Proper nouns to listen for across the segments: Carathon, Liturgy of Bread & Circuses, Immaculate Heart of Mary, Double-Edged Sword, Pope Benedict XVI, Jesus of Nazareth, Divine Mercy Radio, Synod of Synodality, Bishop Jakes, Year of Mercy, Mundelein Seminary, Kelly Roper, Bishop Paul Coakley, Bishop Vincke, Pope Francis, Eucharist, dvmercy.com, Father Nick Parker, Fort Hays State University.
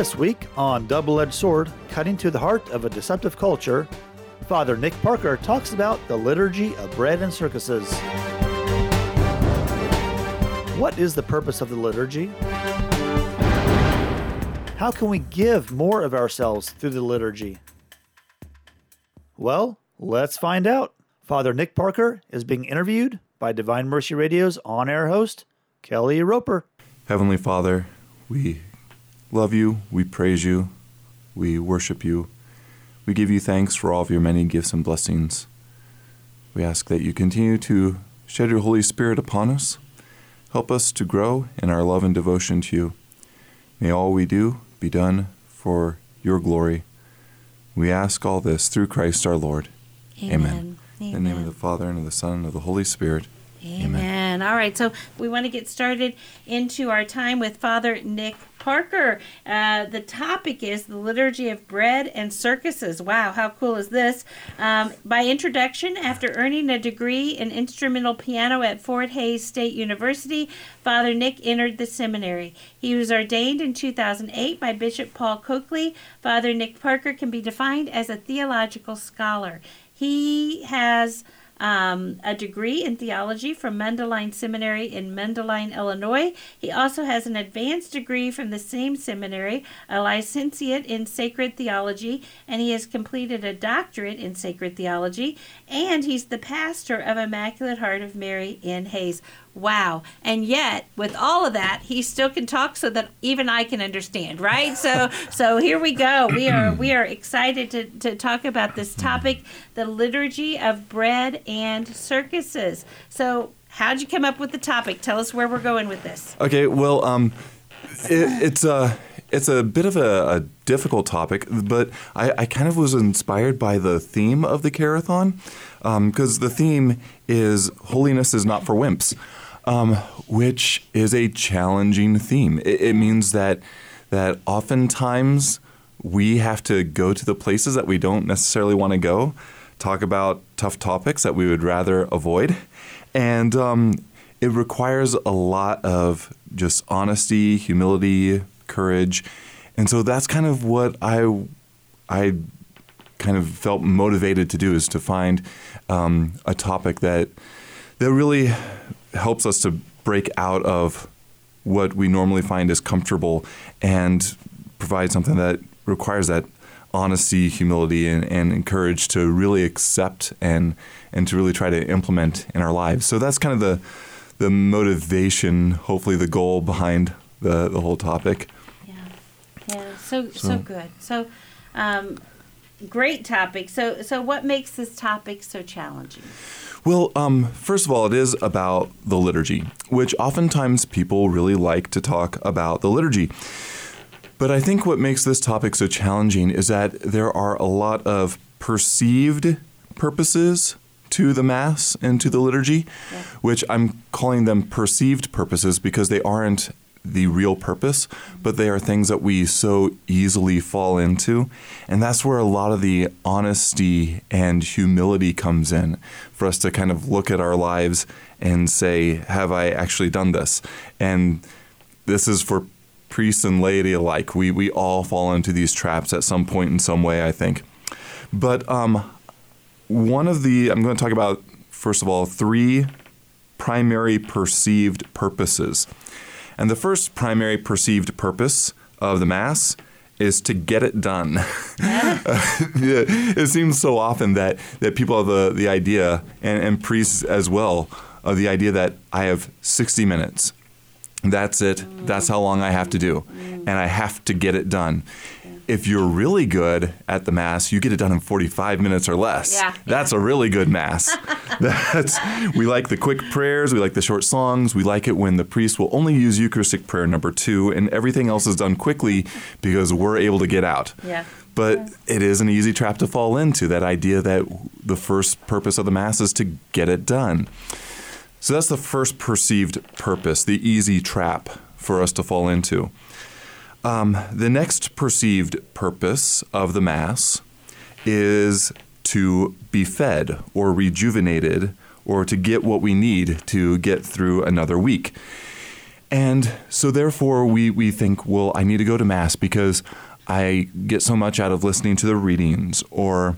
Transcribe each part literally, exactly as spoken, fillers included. This week on Double-Edged Sword, Cutting to the Heart of a Deceptive Culture, Father Nick Parker talks about the Liturgy of Bread and Circuses. What is the purpose of the liturgy? How can we give more of ourselves through the liturgy? Well, let's find out. Father Nick Parker is being interviewed by Divine Mercy Radio's on-air host, Kelly Roper. Heavenly Father, we love you, we praise you, we worship you. We give you thanks for all of your many gifts and blessings. We ask that you continue to shed your Holy Spirit upon us. Help us to grow in our love and devotion to you. May all we do be done for your glory. We ask all this through Christ our Lord. Amen. Amen. Amen. In the name of the Father, and of the Son, and of the Holy Spirit. Amen. Amen. All right, so we want to get started into our time with Father Nick Parker. Uh, the topic is the Liturgy of Bread and Circuses. Wow, how cool is this? Um, by introduction, after earning a degree in instrumental piano at Fort Hays State University, Father Nick entered the seminary. He was ordained in two thousand eight by Bishop Paul Coakley. Father Nick Parker can be defined as a theological scholar. He has Um, a degree in theology from Mundelein Seminary in Mundelein, Illinois. He also has an advanced degree from the same seminary, a licentiate in sacred theology, and he has completed a doctorate in sacred theology, and he's the pastor of Immaculate Heart of Mary in Hayes. Wow. And yet, with all of that, he still can talk so that even I can understand, right? So so here we go. We are we are excited to, to talk about this topic, the Liturgy of Bread and Circuses. So how'd you come up with the topic? Tell us where we're going with this. Okay, well, um, it, it's, a, it's a bit of a, a difficult topic, but I, I kind of was inspired by the theme of the Carathon, because um, the theme is Holiness is Not for Wimps. Um, which is a challenging theme. It, it means that that oftentimes we have to go to the places that we don't necessarily want to go, talk about tough topics that we would rather avoid, and um, it requires a lot of just honesty, humility, courage, and so that's kind of what I I kind of felt motivated to do, is to find um, a topic that that really helps us to break out of what we normally find as comfortable and provide something that requires that honesty, humility, and, and courage to really accept and and to really try to implement in our lives. So that's kind of the the motivation, hopefully the goal behind the, the whole topic. Yeah, yeah, so so, so good. So um, great topic. So so what makes this topic so challenging? Well, um, first of all, it is about the liturgy, which oftentimes people really like to talk about the liturgy. But I think what makes this topic so challenging is that there are a lot of perceived purposes to the Mass and to the liturgy, yeah. which I'm calling them perceived purposes because they aren't the real purpose, but they are things that we so easily fall into. And that's where a lot of the honesty and humility comes in, for us to kind of look at our lives and say, have I actually done this? And this is for priests and laity alike. We we all fall into these traps at some point in some way, I think. But um, one of the, I'm going to talk about, first of all, three primary perceived purposes. And the first primary perceived purpose of the Mass is to get it done. Yeah. It seems so often that, that people have the, the idea, and, and priests as well, of the idea that I have sixty minutes. That's it. That's how long I have to do. And I have to get it done. If you're really good at the Mass, you get it done in forty-five minutes or less. Yeah, That's yeah. a really good Mass. That's, we like the quick prayers. We like the short songs. We like it when the priest will only use Eucharistic prayer number two, and everything else is done quickly because we're able to get out. Yeah. But yeah. it is an easy trap to fall into, that idea that the first purpose of the Mass is to get it done. So that's the first perceived purpose, the easy trap for us to fall into. Um, the next perceived purpose of the Mass is to be fed or rejuvenated, or to get what we need to get through another week. And so therefore we, we think, well, I need to go to Mass because I get so much out of listening to the readings, or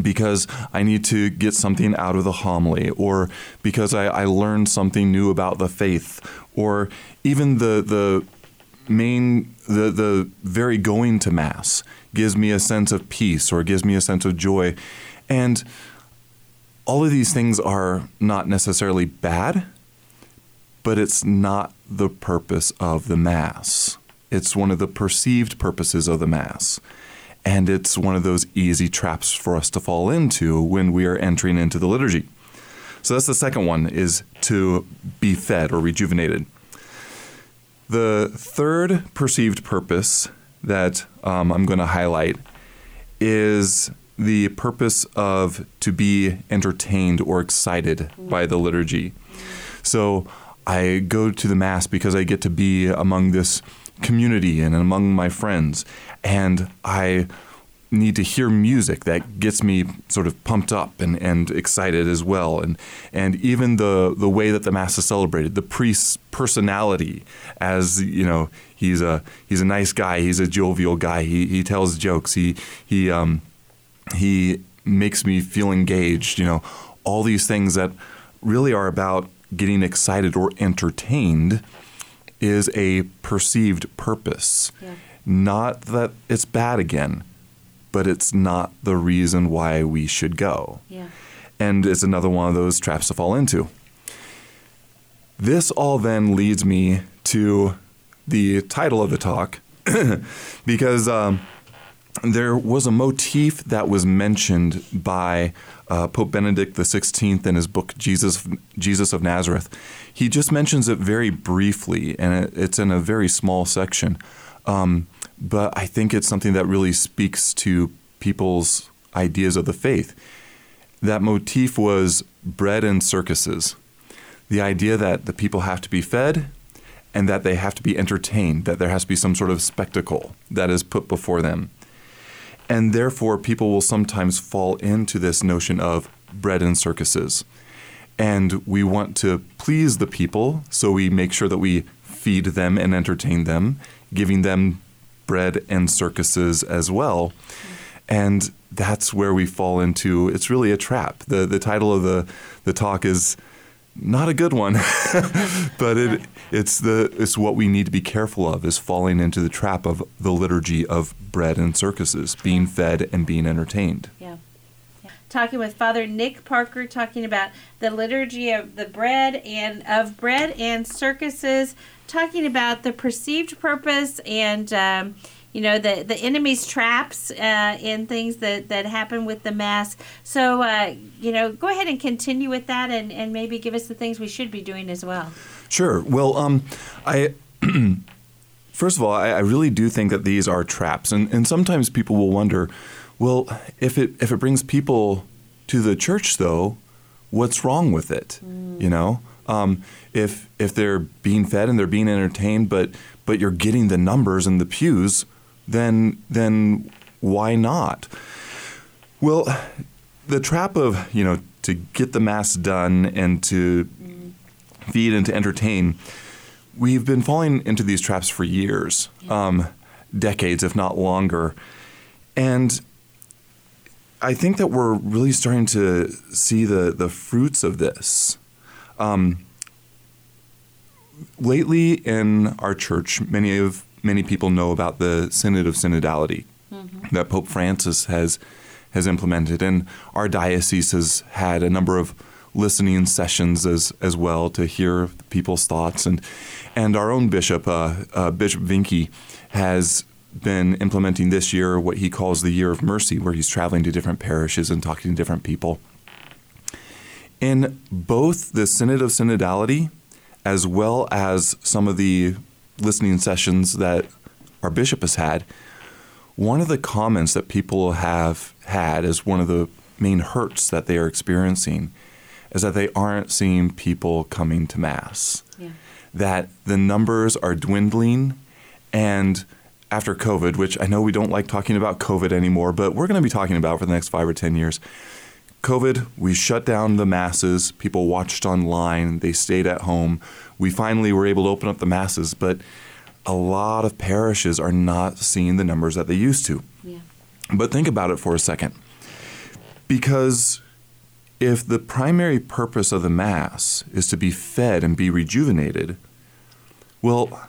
because I need to get something out of the homily, or because I, I learned something new about the faith, or even the the main, the, the very going to Mass gives me a sense of peace or gives me a sense of joy. And all of these things are not necessarily bad, but it's not the purpose of the Mass. It's one of the perceived purposes of the Mass. And it's one of those easy traps for us to fall into when we are entering into the liturgy. So that's the second one, is to be fed or rejuvenated. The third perceived purpose that um, I'm going to highlight is the purpose of to be entertained or excited by the liturgy. So I go to the Mass because I get to be among this community and among my friends, and I need to hear music that gets me sort of pumped up and, and excited as well. And and even the the way that the Mass is celebrated, the priest's personality, as you know, he's a he's a nice guy, he's a jovial guy, he he tells jokes, he he um he makes me feel engaged, you know, all these things that really are about getting excited or entertained is a perceived purpose. Yeah. Not that it's bad again, but it's not the reason why we should go. Yeah. And it's another one of those traps to fall into. This all then leads me to the title of the talk, because um, there was a motif that was mentioned by uh, Pope Benedict the sixteenth in his book, Jesus, Jesus of Nazareth. He just mentions it very briefly, and it, it's in a very small section. Um, but I think it's something that really speaks to people's ideas of the faith. That motif was bread and circuses. The idea that the people have to be fed and that they have to be entertained, that there has to be some sort of spectacle that is put before them. And therefore, people will sometimes fall into this notion of bread and circuses. And we want to please the people, so we make sure that we feed them and entertain them, giving them bread and circuses as well. And that's where we fall into, it's really a trap. The the title of the, the talk is not a good one, but it it's the it's what we need to be careful of, is falling into the trap of the liturgy of bread and circuses, being fed and being entertained. Yeah. Talking with Father Nick Parker, talking about the liturgy of the bread and of bread and circuses, talking about the perceived purpose and um, you know the the enemy's traps uh, and things that, that happen with the Mass. So uh, you know, go ahead and continue with that, and, and maybe give us the things we should be doing as well. Sure. Well, um, I first of all, I, I really do think that these are traps, and and sometimes people will wonder, well, if it if it brings people to the church, though, what's wrong with it? Mm. You know, um, if if they're being fed and they're being entertained, but but you're getting the numbers in the pews, then then why not? Well, the trap of, you know, to get the Mass done and to mm. feed and to entertain, we've been falling into these traps for years, yeah. um, decades, if not longer, and I think that we're really starting to see the, the fruits of this. Um, lately in our church, many of many people know about the Synod of Synodality mm-hmm. that Pope Francis has has implemented, and our diocese has had a number of listening sessions as as well to hear people's thoughts, and and our own bishop, uh, uh, Bishop Vincke, has been implementing this year what he calls the Year of Mercy, where he's traveling to different parishes and talking to different people. In both the Synod of Synodality as well as some of the listening sessions that our bishop has had, one of the comments that people have had as one of the main hurts that they are experiencing is that they aren't seeing people coming to Mass, yeah. that the numbers are dwindling, and after COVID, which I know we don't like talking about COVID anymore, but we're going to be talking about for the next five or ten years, COVID, we shut down the masses. People watched online. They stayed at home. We finally were able to open up the masses, but a lot of parishes are not seeing the numbers that they used to. Yeah. But think about it for a second. Because if the primary purpose of the Mass is to be fed and be rejuvenated, well,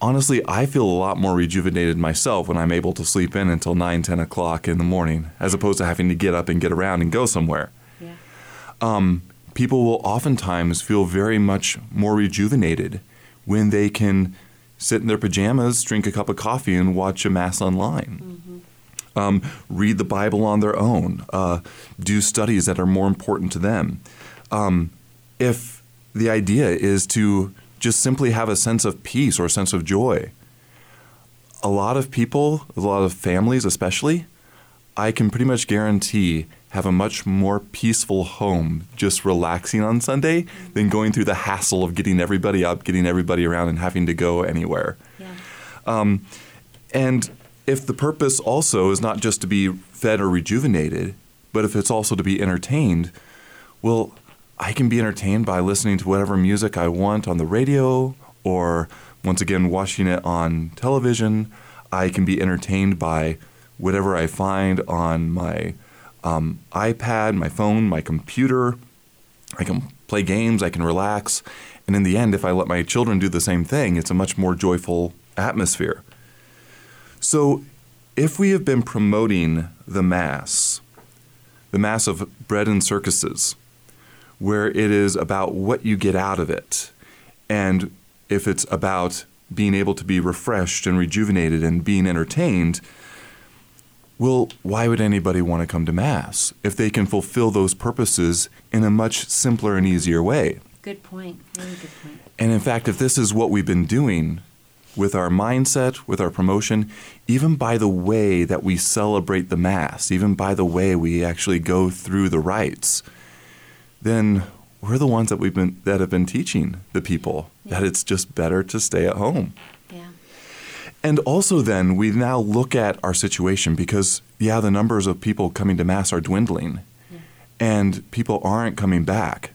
honestly, I feel a lot more rejuvenated myself when I'm able to sleep in until nine, ten o'clock in the morning, as opposed to having to get up and get around and go somewhere. Yeah. Um, people will oftentimes feel very much more rejuvenated when they can sit in their pajamas, drink a cup of coffee, and watch a Mass online, mm-hmm. um, read the Bible on their own, uh, do studies that are more important to them. Um, if the idea is to just simply have a sense of peace or a sense of joy. A lot of people, a lot of families especially, I can pretty much guarantee have a much more peaceful home just relaxing on Sunday mm-hmm. than going through the hassle of getting everybody up, getting everybody around, and having to go anywhere. Yeah. Um, and if the purpose also is not just to be fed or rejuvenated, but if it's also to be entertained, well, I can be entertained by listening to whatever music I want on the radio or, once again, watching it on television. I can be entertained by whatever I find on my um, iPad, my phone, my computer. I can play games. I can relax. And in the end, if I let my children do the same thing, it's a much more joyful atmosphere. So if we have been promoting the Mass, the Mass of bread and circuses, where it is about what you get out of it. And if it's about being able to be refreshed and rejuvenated and being entertained, well, why would anybody want to come to Mass if they can fulfill those purposes in a much simpler and easier way? Good point. Really good point. And in fact, if this is what we've been doing with our mindset, with our promotion, even by the way that we celebrate the Mass, even by the way we actually go through the rites, then we're the ones that we've been that have been teaching the people yeah. that it's just better to stay at home. Yeah. And also then we now look at our situation because, yeah, the numbers of people coming to Mass are dwindling yeah. and people aren't coming back.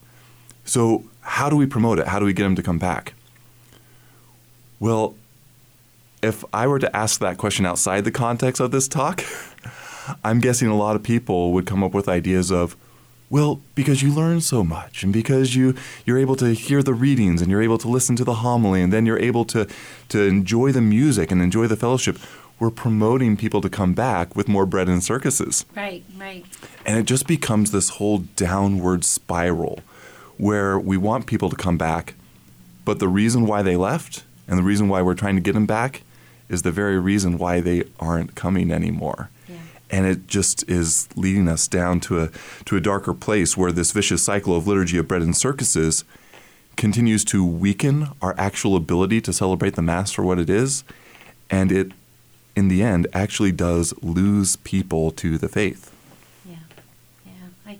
So how do we promote it? How do we get them to come back? Well, if I were to ask that question outside the context of this talk, I'm guessing a lot of people would come up with ideas of, well, because you learn so much and because you, you're able to hear the readings and you're able to listen to the homily and then you're able to, to enjoy the music and enjoy the fellowship, we're promoting people to come back with more bread and circuses. Right, right. And it just becomes this whole downward spiral where we want people to come back, but the reason why they left and the reason why we're trying to get them back is the very reason why they aren't coming anymore. And it just is leading us down to a to a darker place where this vicious cycle of liturgy of bread and circuses continues to weaken our actual ability to celebrate the Mass for what it is. And it, in the end, actually does lose people to the faith. Yeah, yeah, I,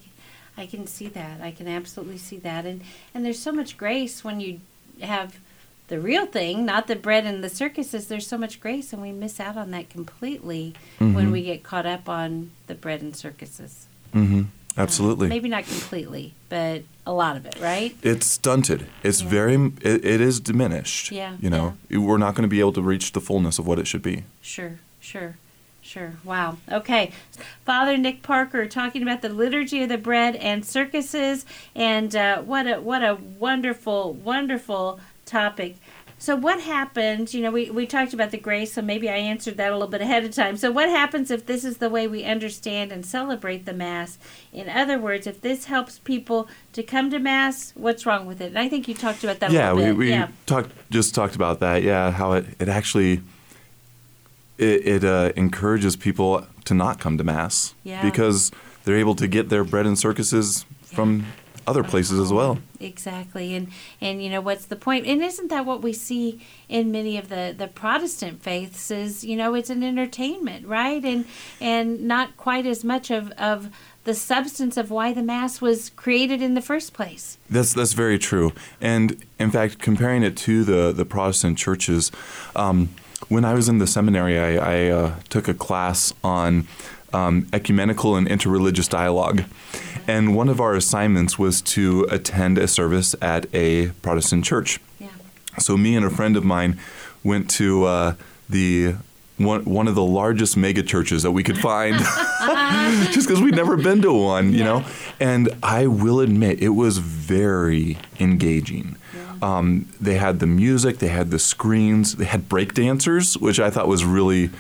I can see that. I can absolutely see that. And, and there's so much grace when you have the real thing, not the bread and the circuses. There's so much grace, and we miss out on that completely mm-hmm. when we get caught up on the bread and circuses. Mm-hmm. Absolutely. Uh, maybe not completely, but a lot of it, right? It's stunted. It's yeah. very. It, it is diminished. Yeah. You know, yeah. we're not going to be able to reach the fullness of what it should be. Sure. Sure. Sure. Wow. Okay. Father Nick Parker talking about the Liturgy of the Bread and Circuses, and uh, what a what a wonderful, wonderful. topic. So what happens, you know, we, we talked about the grace, so maybe I answered that a little bit ahead of time. So what happens if this is the way we understand and celebrate the Mass? In other words, if this helps people to come to Mass, what's wrong with it? And I think you talked about that yeah, a little bit. We, we yeah, we talked just talked about that, yeah, how it, it actually, it, it uh, encourages people to not come to Mass yeah. because they're able to get their bread and circuses yeah. from other places as well. Exactly. And, and you know, what's the point? And isn't that what we see in many of the, the Protestant faiths is, you know, it's an entertainment, right? And and not quite as much of, of the substance of why the Mass was created in the first place. That's that's very true. And, in fact, comparing it to the, the Protestant churches, um, when I was in the seminary, I, I uh, took a class on um, ecumenical and interreligious dialogue. And one of our assignments was to attend a service at a Protestant church. Yeah. So me and a friend of mine went to uh, the one, one of the largest mega churches that we could find, just because we'd never been to one, you yeah. know. And I will admit, it was very engaging. Yeah. Um, they had the music, they had the screens, they had break dancers, which I thought was really,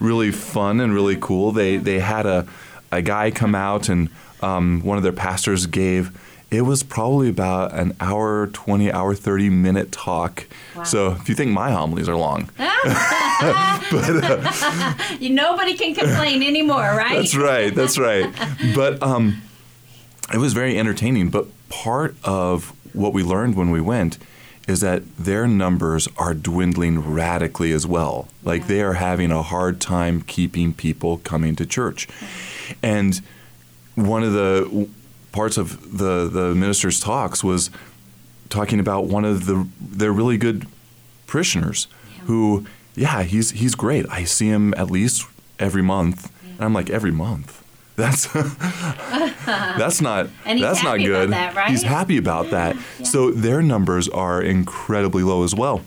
really fun and really cool. They they had a a guy come out and um, one of their pastors gave. It was probably about an hour, twenty, hour, thirty minute talk. Wow. So if you think my homilies are long. but, uh, Nobody can complain anymore, right? That's right. That's right. But um, it was very entertaining. But part of what we learned when we went is that their numbers are dwindling radically as well. Like yeah. they are having a hard time keeping people coming to church. And one of the parts of the, the minister's talks was talking about one of the their really good parishioners yeah. who, yeah, he's he's great. I see him at least every month. Yeah. And I'm like, every month? That's that's not and he's that's happy not good. About that, right? He's happy about that. Yeah. So their numbers are incredibly low as well.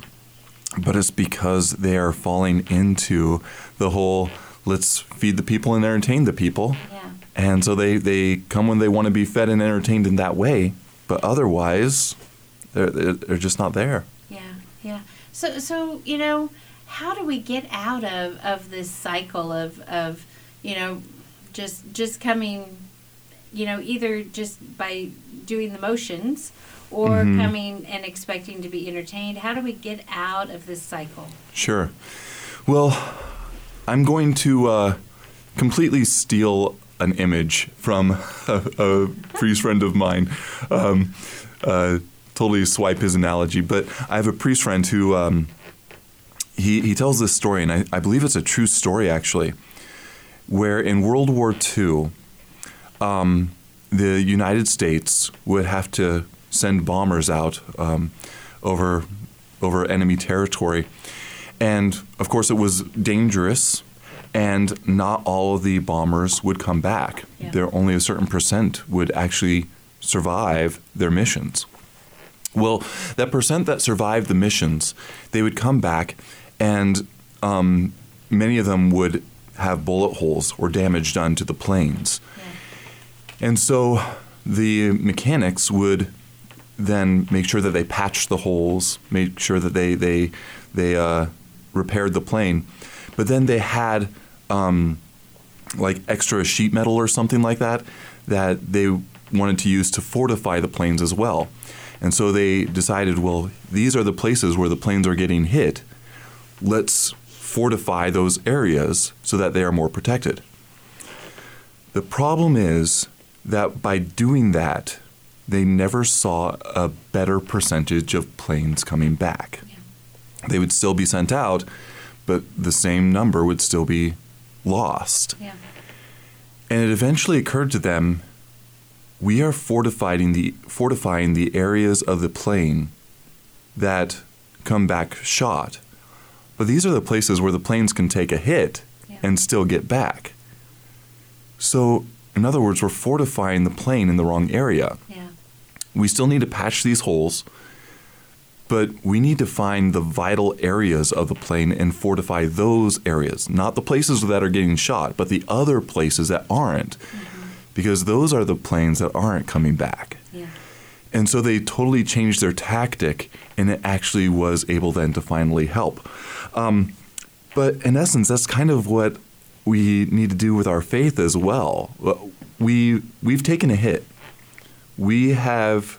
But it's because they are falling into the whole let's feed the people and entertain the people. Yeah. And so they, they come when they want to be fed and entertained in that way, but otherwise, they're they're just not there. Yeah, yeah. So so you know, how do we get out of, of this cycle of of you know, just just coming, you know, either just by doing the motions or mm-hmm. coming and expecting to be entertained? How do we get out of this cycle? Sure. Well, I'm going to uh, completely steal an image from a, a priest friend of mine. Um, uh, totally swipe his analogy, but I have a priest friend who um, he he tells this story, and I, I believe it's a true story actually, where in World War Two, um, the United States would have to send bombers out um, over over enemy territory, and of course it was dangerous. And not all of the bombers would come back. Yeah. There only a certain percent would actually survive their missions. Well, that percent that survived the missions, they would come back, and um, many of them would have bullet holes or damage done to the planes. Yeah. And so the mechanics would then make sure that they patched the holes, make sure that they they they uh, repaired the plane. But then they had um, like extra sheet metal or something like that that they wanted to use to fortify the planes as well. And so they decided, well, these are the places where the planes are getting hit. Let's fortify those areas so that they are more protected. The problem is that by doing that, they never saw a better percentage of planes coming back. Yeah. They would still be sent out, but the same number would still be lost. Yeah. And it eventually occurred to them, we are fortifying the fortifying the areas of the plane that come back shot. But these are the places where the planes can take a hit yeah. and still get back. So, in other words, we're fortifying the plane in the wrong area. Yeah. We still need to patch these holes, but we need to find the vital areas of the plane and fortify those areas, not the places that are getting shot, but the other places that aren't, mm-hmm. because those are the planes that aren't coming back. Yeah. And so they totally changed their tactic, and it actually was able then to finally help. Um, but in essence, that's kind of what we need to do with our faith as well. We, we've taken a hit. We have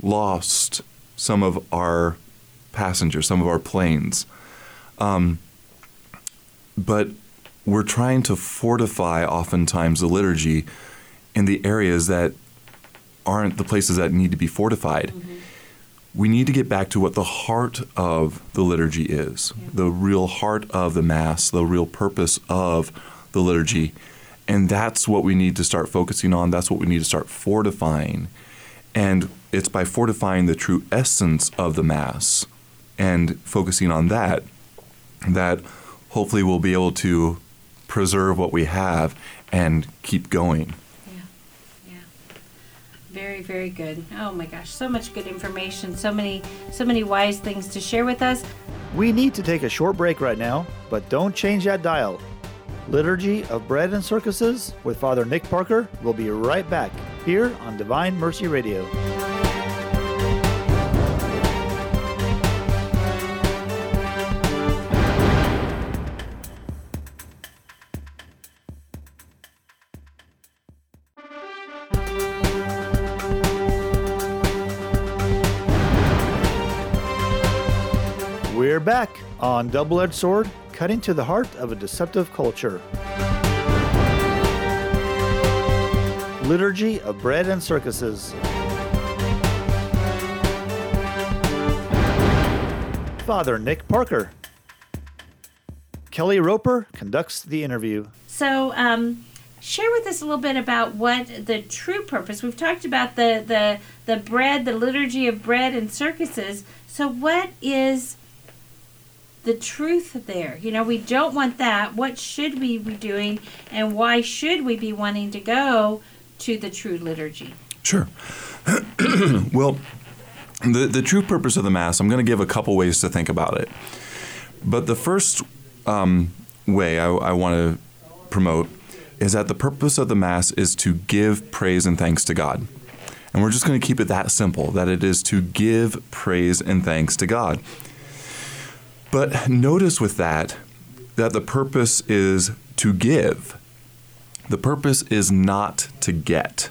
lost some of our passengers, some of our planes. Um, but we're trying to fortify oftentimes the liturgy in the areas that aren't the places that need to be fortified. Mm-hmm. We need to get back to what the heart of the liturgy is, yeah. the real heart of the Mass, the real purpose of the liturgy. And that's what we need to start focusing on. That's what we need to start fortifying. And it's by fortifying the true essence of the Mass and focusing on that, that hopefully we'll be able to preserve what we have and keep going. Very, very good. Oh my gosh, so much good information, so many, so many wise things to share with us. We need to take a short break right now, but don't change that dial. Liturgy of Bread and Circuses with Father Nick Parker will be right back here on Divine Mercy Radio. We're back on Double-Edged Sword, cutting to the heart of a deceptive culture. Liturgy of Bread and Circuses. Father Nick Parker. Kelly Roper conducts the interview. So, um, share with us a little bit about what the true purpose, we've talked about the, the, the bread, the liturgy of bread and circuses. So what is the truth there? You know, we don't want that. What should we be doing, and why should we be wanting to go to the true liturgy? Sure. Well, the, the true purpose of the Mass, I'm going to give a couple ways to think about it. But the first um, way I, I want to promote is that the purpose of the Mass is to give praise and thanks to God. And we're just going to keep it that simple, that it is to give praise and thanks to God. But notice with that, that the purpose is to give. The purpose is not to get.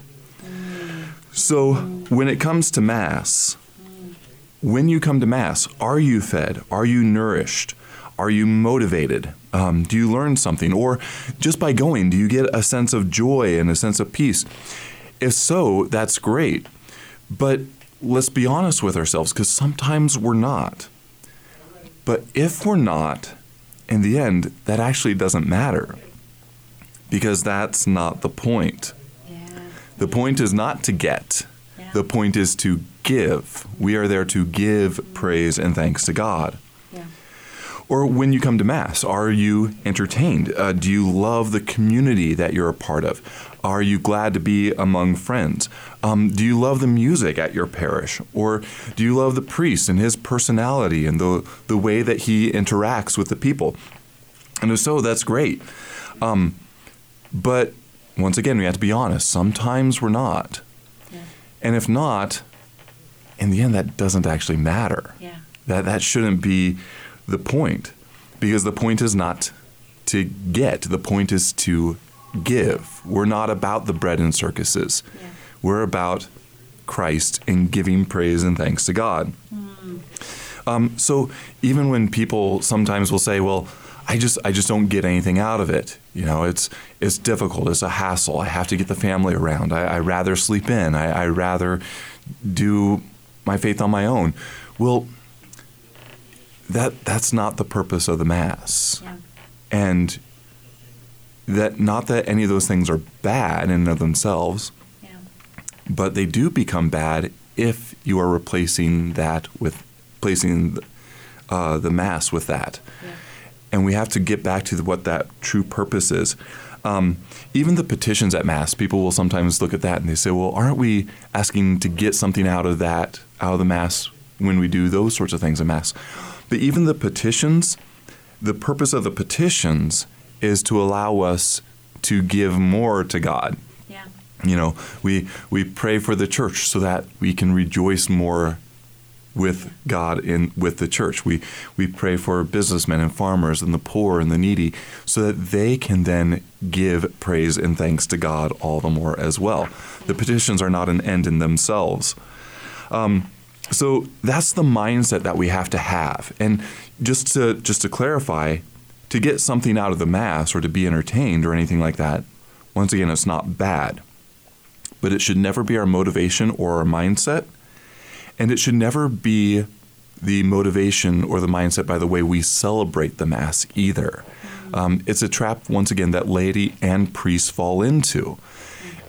So when it comes to Mass, when you come to Mass, are you fed? Are you nourished? Are you motivated? Um, do you learn something? Or just by going, do you get a sense of joy and a sense of peace? If so, that's great. But let's be honest with ourselves, because sometimes we're not. But if we're not, in the end, that actually doesn't matter, because that's not the point. Yeah. The point is not to get. Yeah. The point is to give. We are there to give praise and thanks to God. Yeah. Or when you come to Mass, are you entertained? Uh, do you love the community that you're a part of? Are you glad to be among friends? Um, do you love the music at your parish? Or do you love the priest and his personality and the the way that he interacts with the people? And if so, that's great. Um, but once again, we have to be honest. Sometimes we're not. Yeah. And if not, in the end, that doesn't actually matter. Yeah. That that shouldn't be the point, because the point is not to get. The point is to give. We're not about the bread and circuses. Yeah. We're about Christ and giving praise and thanks to God. Mm. Um, so even when people sometimes will say, well, I just I just don't get anything out of it. You know, it's it's difficult. It's a hassle. I have to get the family around. I, I rather sleep in. I, I rather do my faith on my own. Well, that that's not the purpose of the Mass. Yeah. And that not that any of those things are bad in and of themselves, yeah. but they do become bad if you are replacing that with placing uh, the Mass with that. Yeah. And we have to get back to what that true purpose is. Um, even the petitions at Mass, people will sometimes look at that and they say, well, aren't we asking to get something out of that, out of the Mass when we do those sorts of things at Mass? But even the petitions, the purpose of the petitions is to allow us to give more to God. Yeah. You know, we we pray for the church so that we can rejoice more with yeah. God in with the church. We we pray for businessmen and farmers and the poor and the needy so that they can then give praise and thanks to God all the more as well. Yeah. The petitions are not an end in themselves. Um, so that's the mindset that we have to have. And just to just to clarify, to get something out of the Mass or to be entertained or anything like that, once again, it's not bad. But it should never be our motivation or our mindset. And it should never be the motivation or the mindset by the way we celebrate the Mass either. Um, it's a trap, once again, that laity and priests fall into.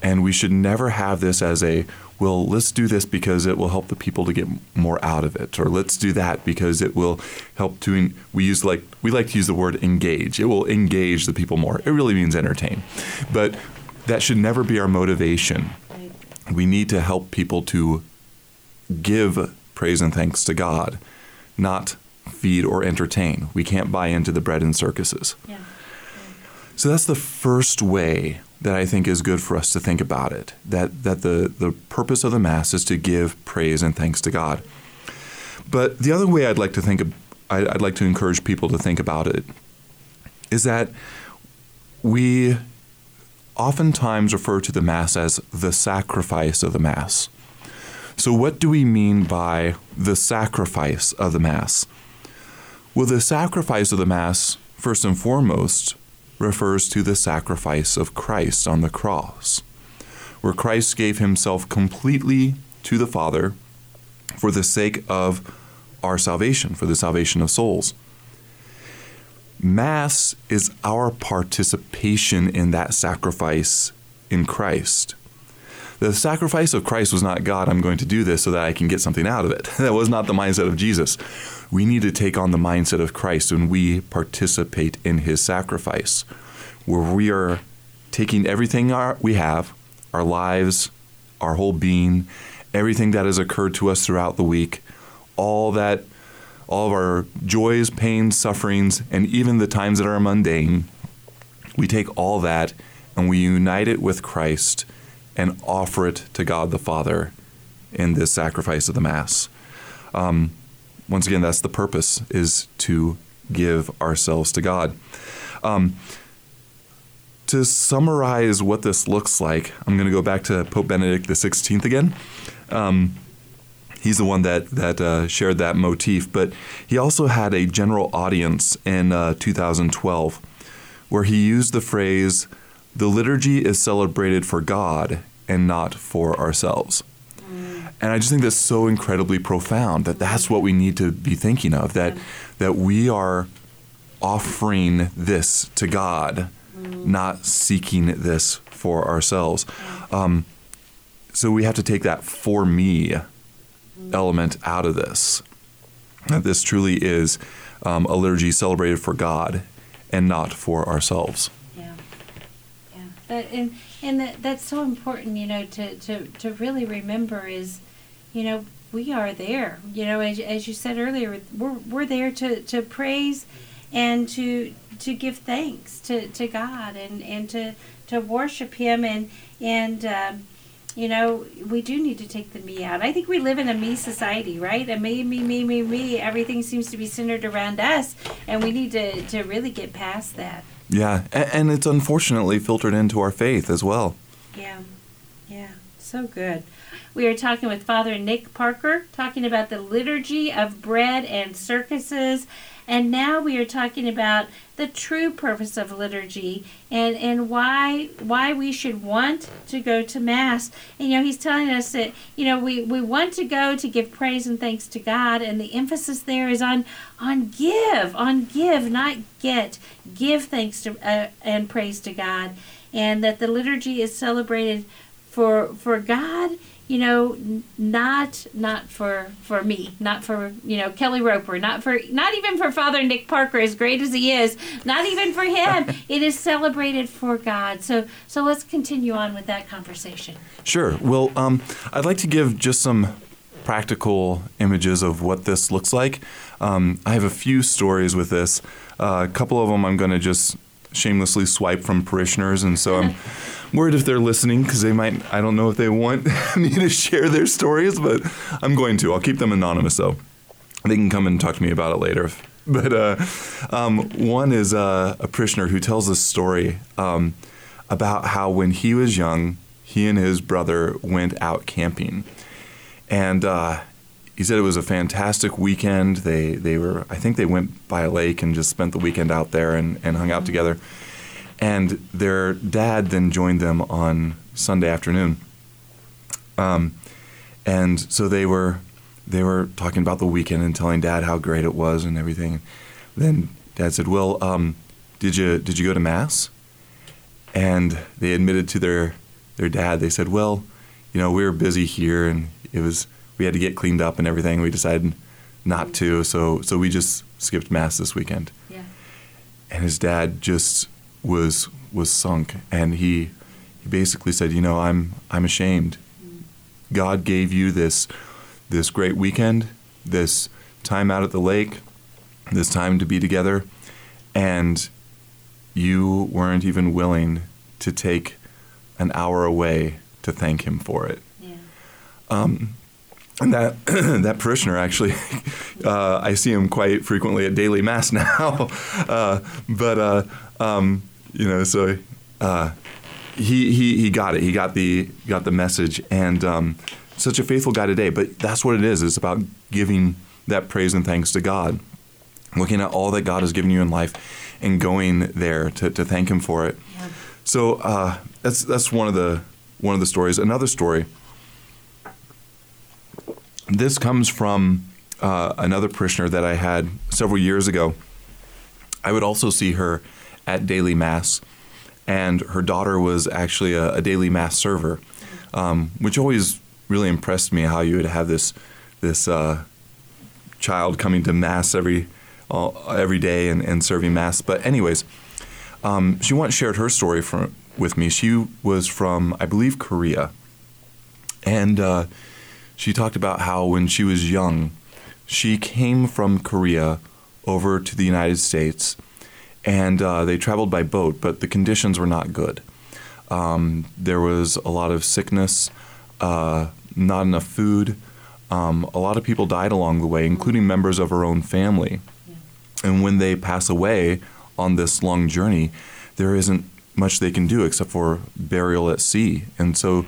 And we should never have this as a, well, let's do this because it will help the people to get more out of it, or let's do that because it will help to, we use like, we like to use the word engage. It will engage the people more. It really means entertain. But that should never be our motivation. We need to help people to give praise and thanks to God, not feed or entertain. We can't buy into the bread and circuses. Yeah. So that's the first way that I think is good for us to think about it, that that the, the purpose of the Mass is to give praise and thanks to God. But the other way I'd like to think, I'd, I'd like to encourage people to think about it, is that we oftentimes refer to the Mass as the sacrifice of the Mass. So what do we mean by the sacrifice of the Mass? Well, the sacrifice of the Mass, first and foremost, refers to the sacrifice of Christ on the cross, where Christ gave himself completely to the Father for the sake of our salvation, for the salvation of souls. Mass is our participation in that sacrifice in Christ. The sacrifice of Christ was not, God, I'm going to do this so that I can get something out of it. That was not the mindset of Jesus. We need to take on the mindset of Christ when we participate in his sacrifice, where we are taking everything our, we have, our lives, our whole being, everything that has occurred to us throughout the week, all that, all of our joys, pains, sufferings, and even the times that are mundane, we take all that and we unite it with Christ and offer it to God the Father in this sacrifice of the Mass. Um, once again, that's the purpose, is to give ourselves to God. Um, to summarize what this looks like, I'm going to go back to Pope Benedict the sixteenth again. Um, he's the one that, that uh, shared that motif, but he also had a general audience in uh, two thousand twelve where he used the phrase, "The liturgy is celebrated for God and not for ourselves." Mm. And I just think that's so incredibly profound, that that's what we need to be thinking of, that that we are offering this to God, mm. not seeking this for ourselves. Um, so we have to take that "for me" mm. element out of this. That this truly is um, a liturgy celebrated for God and not for ourselves. But, and and that, that's so important, you know, to, to, to really remember is, you know, we are there. You know, as, as you said earlier, we're we're there to, to praise and to to give thanks to, to God and, and to, to worship Him. And, and um, you know, we do need to take the me out. I think we live in a me society, right? A me, me, me, me, me. Everything seems to be centered around us, and we need to, to really get past that. Yeah, and it's unfortunately filtered into our faith as well. Yeah, yeah, so good. We are talking with Father Nick Parker, talking about the Liturgy of Bread and Circuses, and now we are talking about the true purpose of liturgy and, and why why we should want to go to Mass. And, you know, he's telling us that, you know, we, we want to go to give praise and thanks to God, and the emphasis there is on on give, on give, not get. Give thanks to uh, and praise to God, and that the liturgy is celebrated for for God, you know, not not for for me, not for, you know, Kelly Roper, not for not even for Father Nick Parker, as great as he is, not even for him. It is celebrated for God. So so let's continue on with that conversation. Sure. Well, um, I'd like to give just some practical images of what this looks like. Um, I have a few stories with this. Uh, a couple of them I'm going to just shamelessly swipe from parishioners, and so I'm worried if they're listening, because they might, I don't know if they want me to share their stories, but I'm going to. I'll keep them anonymous, though. They can come and talk to me about it later. But uh, um, one is uh, a parishioner who tells a story um, about how when he was young, he and his brother went out camping. And uh, he said it was a fantastic weekend. They they were, I think they went by a lake and just spent the weekend out there and, and hung out together. And their dad then joined them on Sunday afternoon. Um, and so they were they were talking about the weekend and telling Dad how great it was and everything. Then Dad said, "Well, um, did you did you go to Mass?" And they admitted to their their dad. They said, "Well, you know, we were busy here, and it was we had to get cleaned up and everything. We decided not to, so so we just skipped Mass this weekend. Yeah. And his dad just was was sunk, and he he basically said, you know, I'm I'm ashamed. God gave you this this great weekend, this time out at the lake, this time to be together, and you weren't even willing to take an hour away to thank him for it. Yeah. Um, and that that parishioner, actually, uh, I see him quite frequently at daily Mass now. uh, but, uh, um, you know, so uh, he, he he got it. He got the got the message, and um, such a faithful guy today. But that's what it is. It's about giving that praise and thanks to God, looking at all that God has given you in life and going there to, to thank him for it. Yeah. So uh, that's that's one of the one of the stories. Another story. This comes from uh, another parishioner that I had several years ago. I would also see her at daily Mass, and her daughter was actually a, a daily Mass server, um, which always really impressed me, how you would have this this uh, child coming to Mass every uh, every day and, and serving Mass. But anyways, um, she once shared her story from, with me. She was from, I believe, Korea, and uh, she talked about how when she was young, she came from Korea over to the United States, and uh, they traveled by boat, but the conditions were not good. Um, there was a lot of sickness, uh, not enough food. Um, a lot of people died along the way, including members of her own family. Yeah. And when they pass away on this long journey, there isn't much they can do except for burial at sea. And so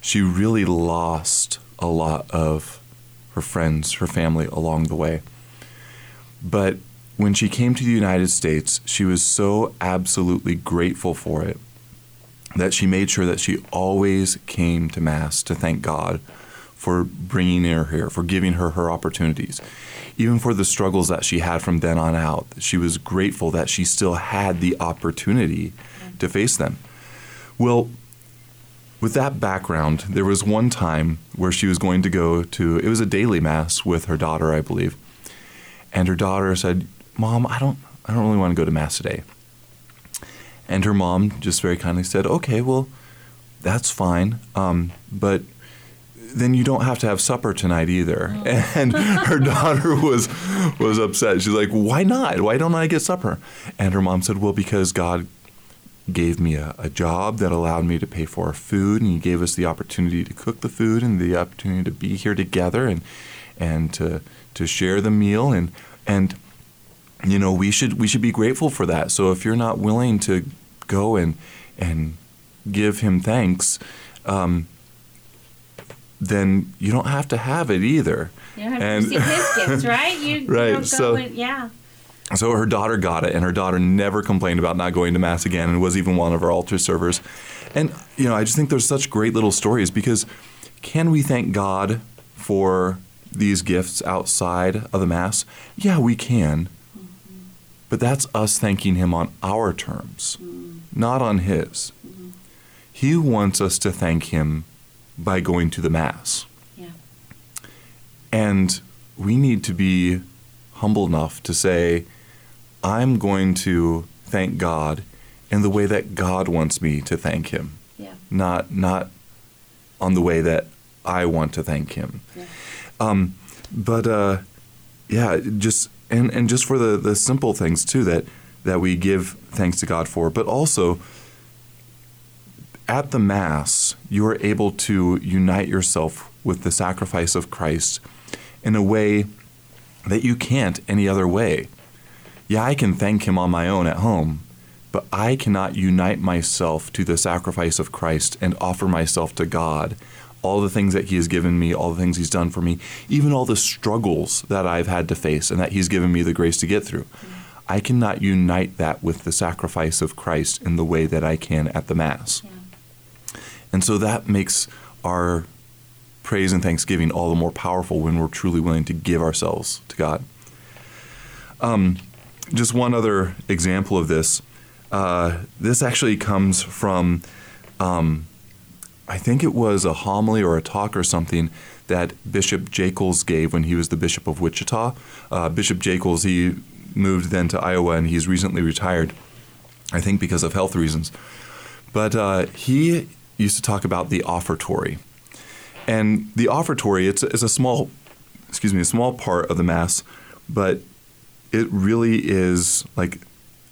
she really lost a lot of her friends, her family along the way. But when she came to the United States, she was so absolutely grateful for it that she made sure that she always came to Mass to thank God for bringing her here, for giving her her opportunities, even for the struggles that she had from then on out. She was grateful that she still had the opportunity to face them. Well, with that background, there was one time where she was going to go to, it was a daily Mass with her daughter, I believe, and her daughter said, Mom, I don't I don't really want to go to Mass today. And her mom just very kindly said, okay, well, that's fine, um, but then you don't have to have supper tonight either. Oh. And her daughter was was upset. She's like, why not? Why don't I get supper? And her mom said, well, because God gave me a, a job that allowed me to pay for our food, and he gave us the opportunity to cook the food and the opportunity to be here together and and to to share the meal, and and you know we should we should be grateful for that. So if you're not willing to go and and give him thanks, um, then you don't have to have it either. You don't have and, to receive his gifts, right? You, right. You don't go so, and, yeah. So her daughter got it, and her daughter never complained about not going to Mass again, and was even one of our altar servers. And, you know, I just think there's such great little stories, because can we thank God for these gifts outside of the Mass? Yeah, we can. Mm-hmm. But that's us thanking him on our terms, mm-hmm. not on his. Mm-hmm. He wants us to thank him by going to the Mass. Yeah. And we need to be humble enough to say, I'm going to thank God in the way that God wants me to thank him, yeah. not not on the way that I want to thank him. Yeah. Um, but uh, yeah, just and, and just for the, the simple things too that, that we give thanks to God for, but also at the Mass, you are able to unite yourself with the sacrifice of Christ in a way that you can't any other way. Yeah, I can thank him on my own at home, but I cannot unite myself to the sacrifice of Christ and offer myself to God. All the things that he has given me, all the things he's done for me, even all the struggles that I've had to face and that he's given me the grace to get through. I cannot unite that with the sacrifice of Christ in the way that I can at the Mass. Yeah. And so that makes our praise and thanksgiving all the more powerful when we're truly willing to give ourselves to God. Um, just one other example of this. Uh, this actually comes from um, I think it was a homily or a talk or something that Bishop Jakes gave when he was the Bishop of Wichita. Uh, Bishop Jakes, he moved then to Iowa, and he's recently retired, I think because of health reasons. But uh, he used to talk about the offertory. And the offertory, it's, it's a small, excuse me, a small part of the Mass, but it really is like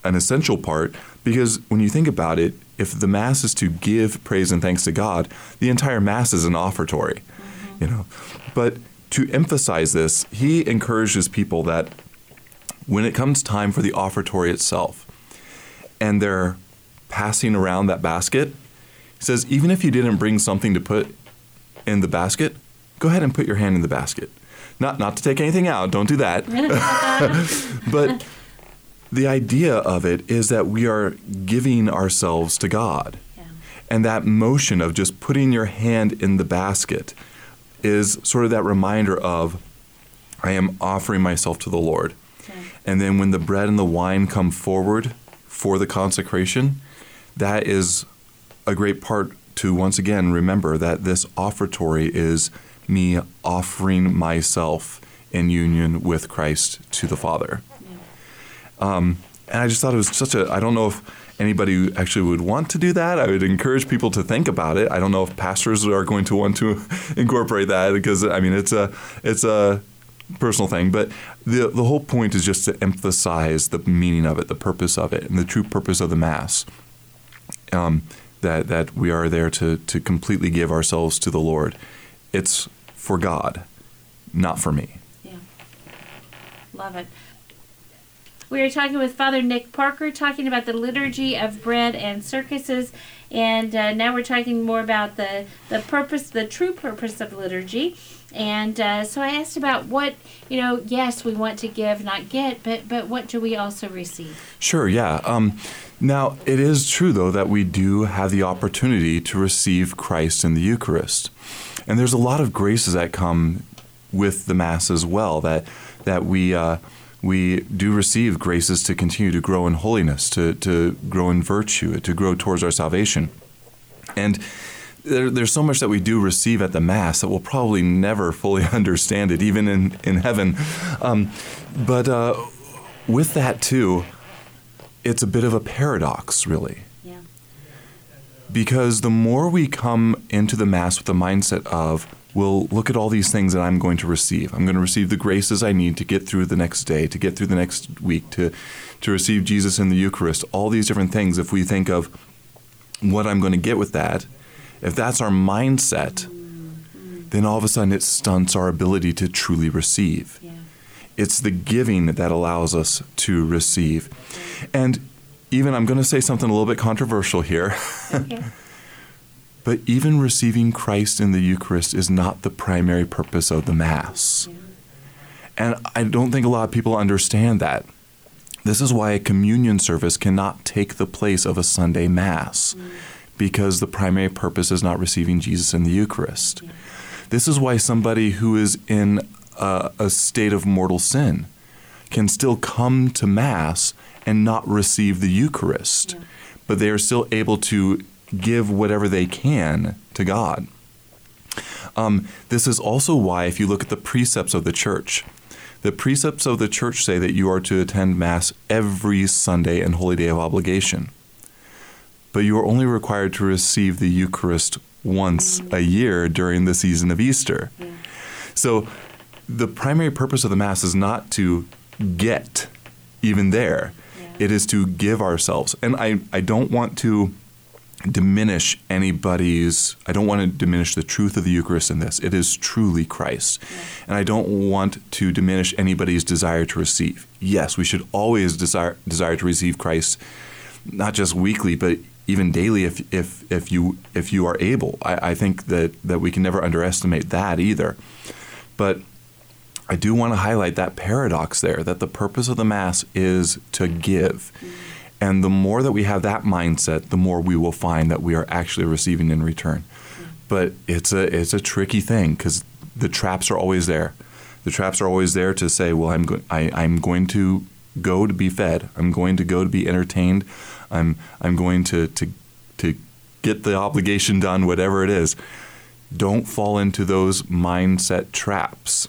an essential part, because when you think about it, if the Mass is to give praise and thanks to God, the entire Mass is an offertory, you know. But to emphasize this, he encourages people that when it comes time for the offertory itself and they're passing around that basket, he says, even if you didn't bring something to put in the basket, go ahead and put your hand in the basket. Not, not to take anything out, don't do that. But the idea of it is that we are giving ourselves to God. Yeah. And that motion of just putting your hand in the basket is sort of that reminder of, I am offering myself to the Lord. Yeah. And then when the bread and the wine come forward for the consecration, that is a great part to once again remember that this offertory is me offering myself in union with Christ to the Father. Um, and I just thought it was such a, I don't know if anybody actually would want to do that. I would encourage people to think about it. I don't know if pastors are going to want to incorporate that, because, I mean, it's a it's a personal thing. But the the whole point is just to emphasize the meaning of it, the purpose of it, and the true purpose of the Mass, um, that, that we are there to, to completely give ourselves to the Lord. It's for God, not for me. Yeah. Love it. We are talking with Father Nick Parker, talking about the Liturgy of Bread and Circuses, and uh, now we're talking more about the, the purpose, the true purpose of liturgy. And uh, so I asked about what, you know, yes, we want to give, not get, but but what do we also receive? Sure, yeah. Um, now, it is true, though, that we do have the opportunity to receive Christ in the Eucharist. And there's a lot of graces that come with the Mass as well, that, that we... Uh, We do receive graces to continue to grow in holiness, to, to grow in virtue, to grow towards our salvation. And there, there's so much that we do receive at the Mass that we'll probably never fully understand it, even in, in heaven. Um, but uh, with that, too, it's a bit of a paradox, really. Yeah. Because the more we come into the Mass with the mindset of, we'll look at all these things that I'm going to receive. I'm going to receive the graces I need to get through the next day, to get through the next week, to, to receive Jesus in the Eucharist, all these different things. If we think of what I'm going to get with that, if that's our mindset, then all of a sudden it stunts our ability to truly receive. Yeah. It's the giving that allows us to receive. And even, I'm going to say something a little bit controversial here. Okay. But even receiving Christ in the Eucharist is not the primary purpose of the Mass. And I don't think a lot of people understand that. This is why a communion service cannot take the place of a Sunday Mass, mm. because the primary purpose is not receiving Jesus in the Eucharist. Yeah. This is why somebody who is in a, a state of mortal sin can still come to Mass and not receive the Eucharist, yeah. but they are still able to give whatever they can to God. Um, this is also why, if you look at the precepts of the Church, the precepts of the Church say that you are to attend Mass every Sunday and Holy Day of Obligation. But you are only required to receive the Eucharist once a year during the season of Easter. So the primary purpose of the Mass is not to get even there. It is to give ourselves. And I, I don't want to diminish anybody's, I don't want to diminish the truth of the Eucharist in this. It is truly Christ. Yeah. And I don't want to diminish anybody's desire to receive. Yes, we should always desire desire to receive Christ, not just weekly, but even daily if if, if you if you are able. I, I think that, that we can never underestimate that either. But I do want to highlight that paradox there, that the purpose of the Mass is to give. Mm-hmm. And the more that we have that mindset, the more we will find that we are actually receiving in return. But it's a it's a tricky thing, because the traps are always there. The traps are always there to say, well, I'm go- I, I'm going to go to be fed. I'm going to go to be entertained. I'm I'm going to to to get the obligation done, whatever it is. Don't fall into those mindset traps.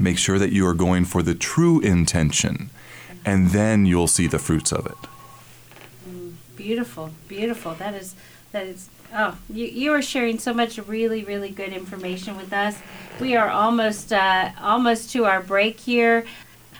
Make sure that you are going for the true intention, and then you'll see the fruits of it. Beautiful, beautiful. That is, that is. Oh, you, you are sharing so much really, really good information with us. We are almost, uh, almost to our break here.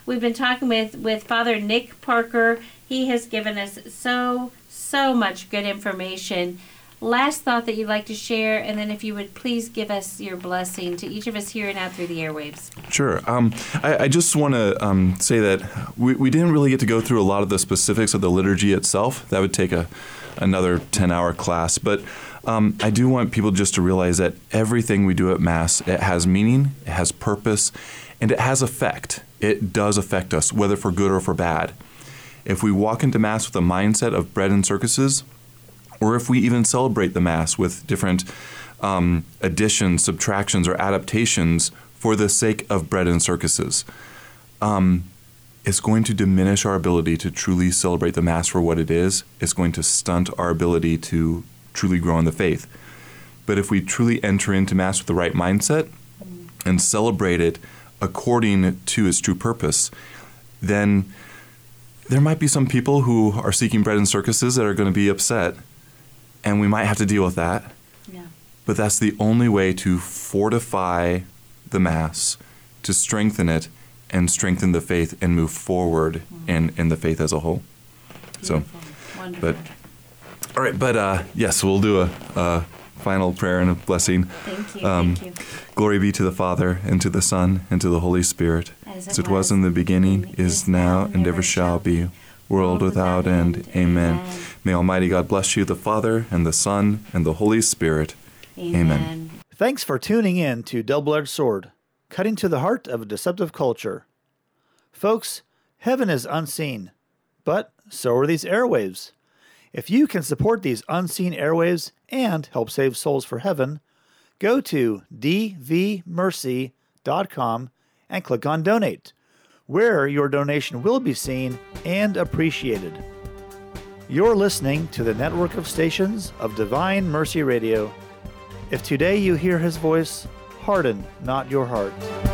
We've been talking with, with Father Nick Parker. He has given us so, so much good information. Last thought that you'd like to share, and then if you would please give us your blessing to each of us here and out through the airwaves. Sure. Um, I, I just want to um, say that we, we didn't really get to go through a lot of the specifics of the liturgy itself. That would take a another ten-hour class. But um, I do want people just to realize that everything we do at Mass, it has meaning, it has purpose, and it has effect. It does affect us, whether for good or for bad. If we walk into Mass with a mindset of bread and circuses, or if we even celebrate the Mass with different um, additions, subtractions, or adaptations for the sake of bread and circuses, um, it's going to diminish our ability to truly celebrate the Mass for what it is. It's going to stunt our ability to truly grow in the faith. But if we truly enter into Mass with the right mindset and celebrate it according to its true purpose, then there might be some people who are seeking bread and circuses that are going to be upset, and we might have to deal with that. Yeah. But that's the only way to fortify the Mass, to strengthen it, and strengthen the faith and move forward mm. in, in the faith as a whole. Beautiful. So, wonderful. But, all right, but uh, yes, we'll do a, a final prayer and a blessing. Thank you, um, thank you. Glory be to the Father, and to the Son, and to the Holy Spirit, as it, as it was, was in the beginning, beginning is now, and ever shall be, world without end. end. Amen. Amen. May Almighty God bless you, the Father, and the Son, and the Holy Spirit. Amen. Amen. Thanks for tuning in to Double-Edged Sword, cutting to the heart of a deceptive culture. Folks, heaven is unseen, but so are these airwaves. If you can support these unseen airwaves and help save souls for heaven, go to d v mercy dot com and click on Donate, where your donation will be seen and appreciated. You're listening to the network of stations of Divine Mercy Radio. If today you hear His voice, harden not your heart.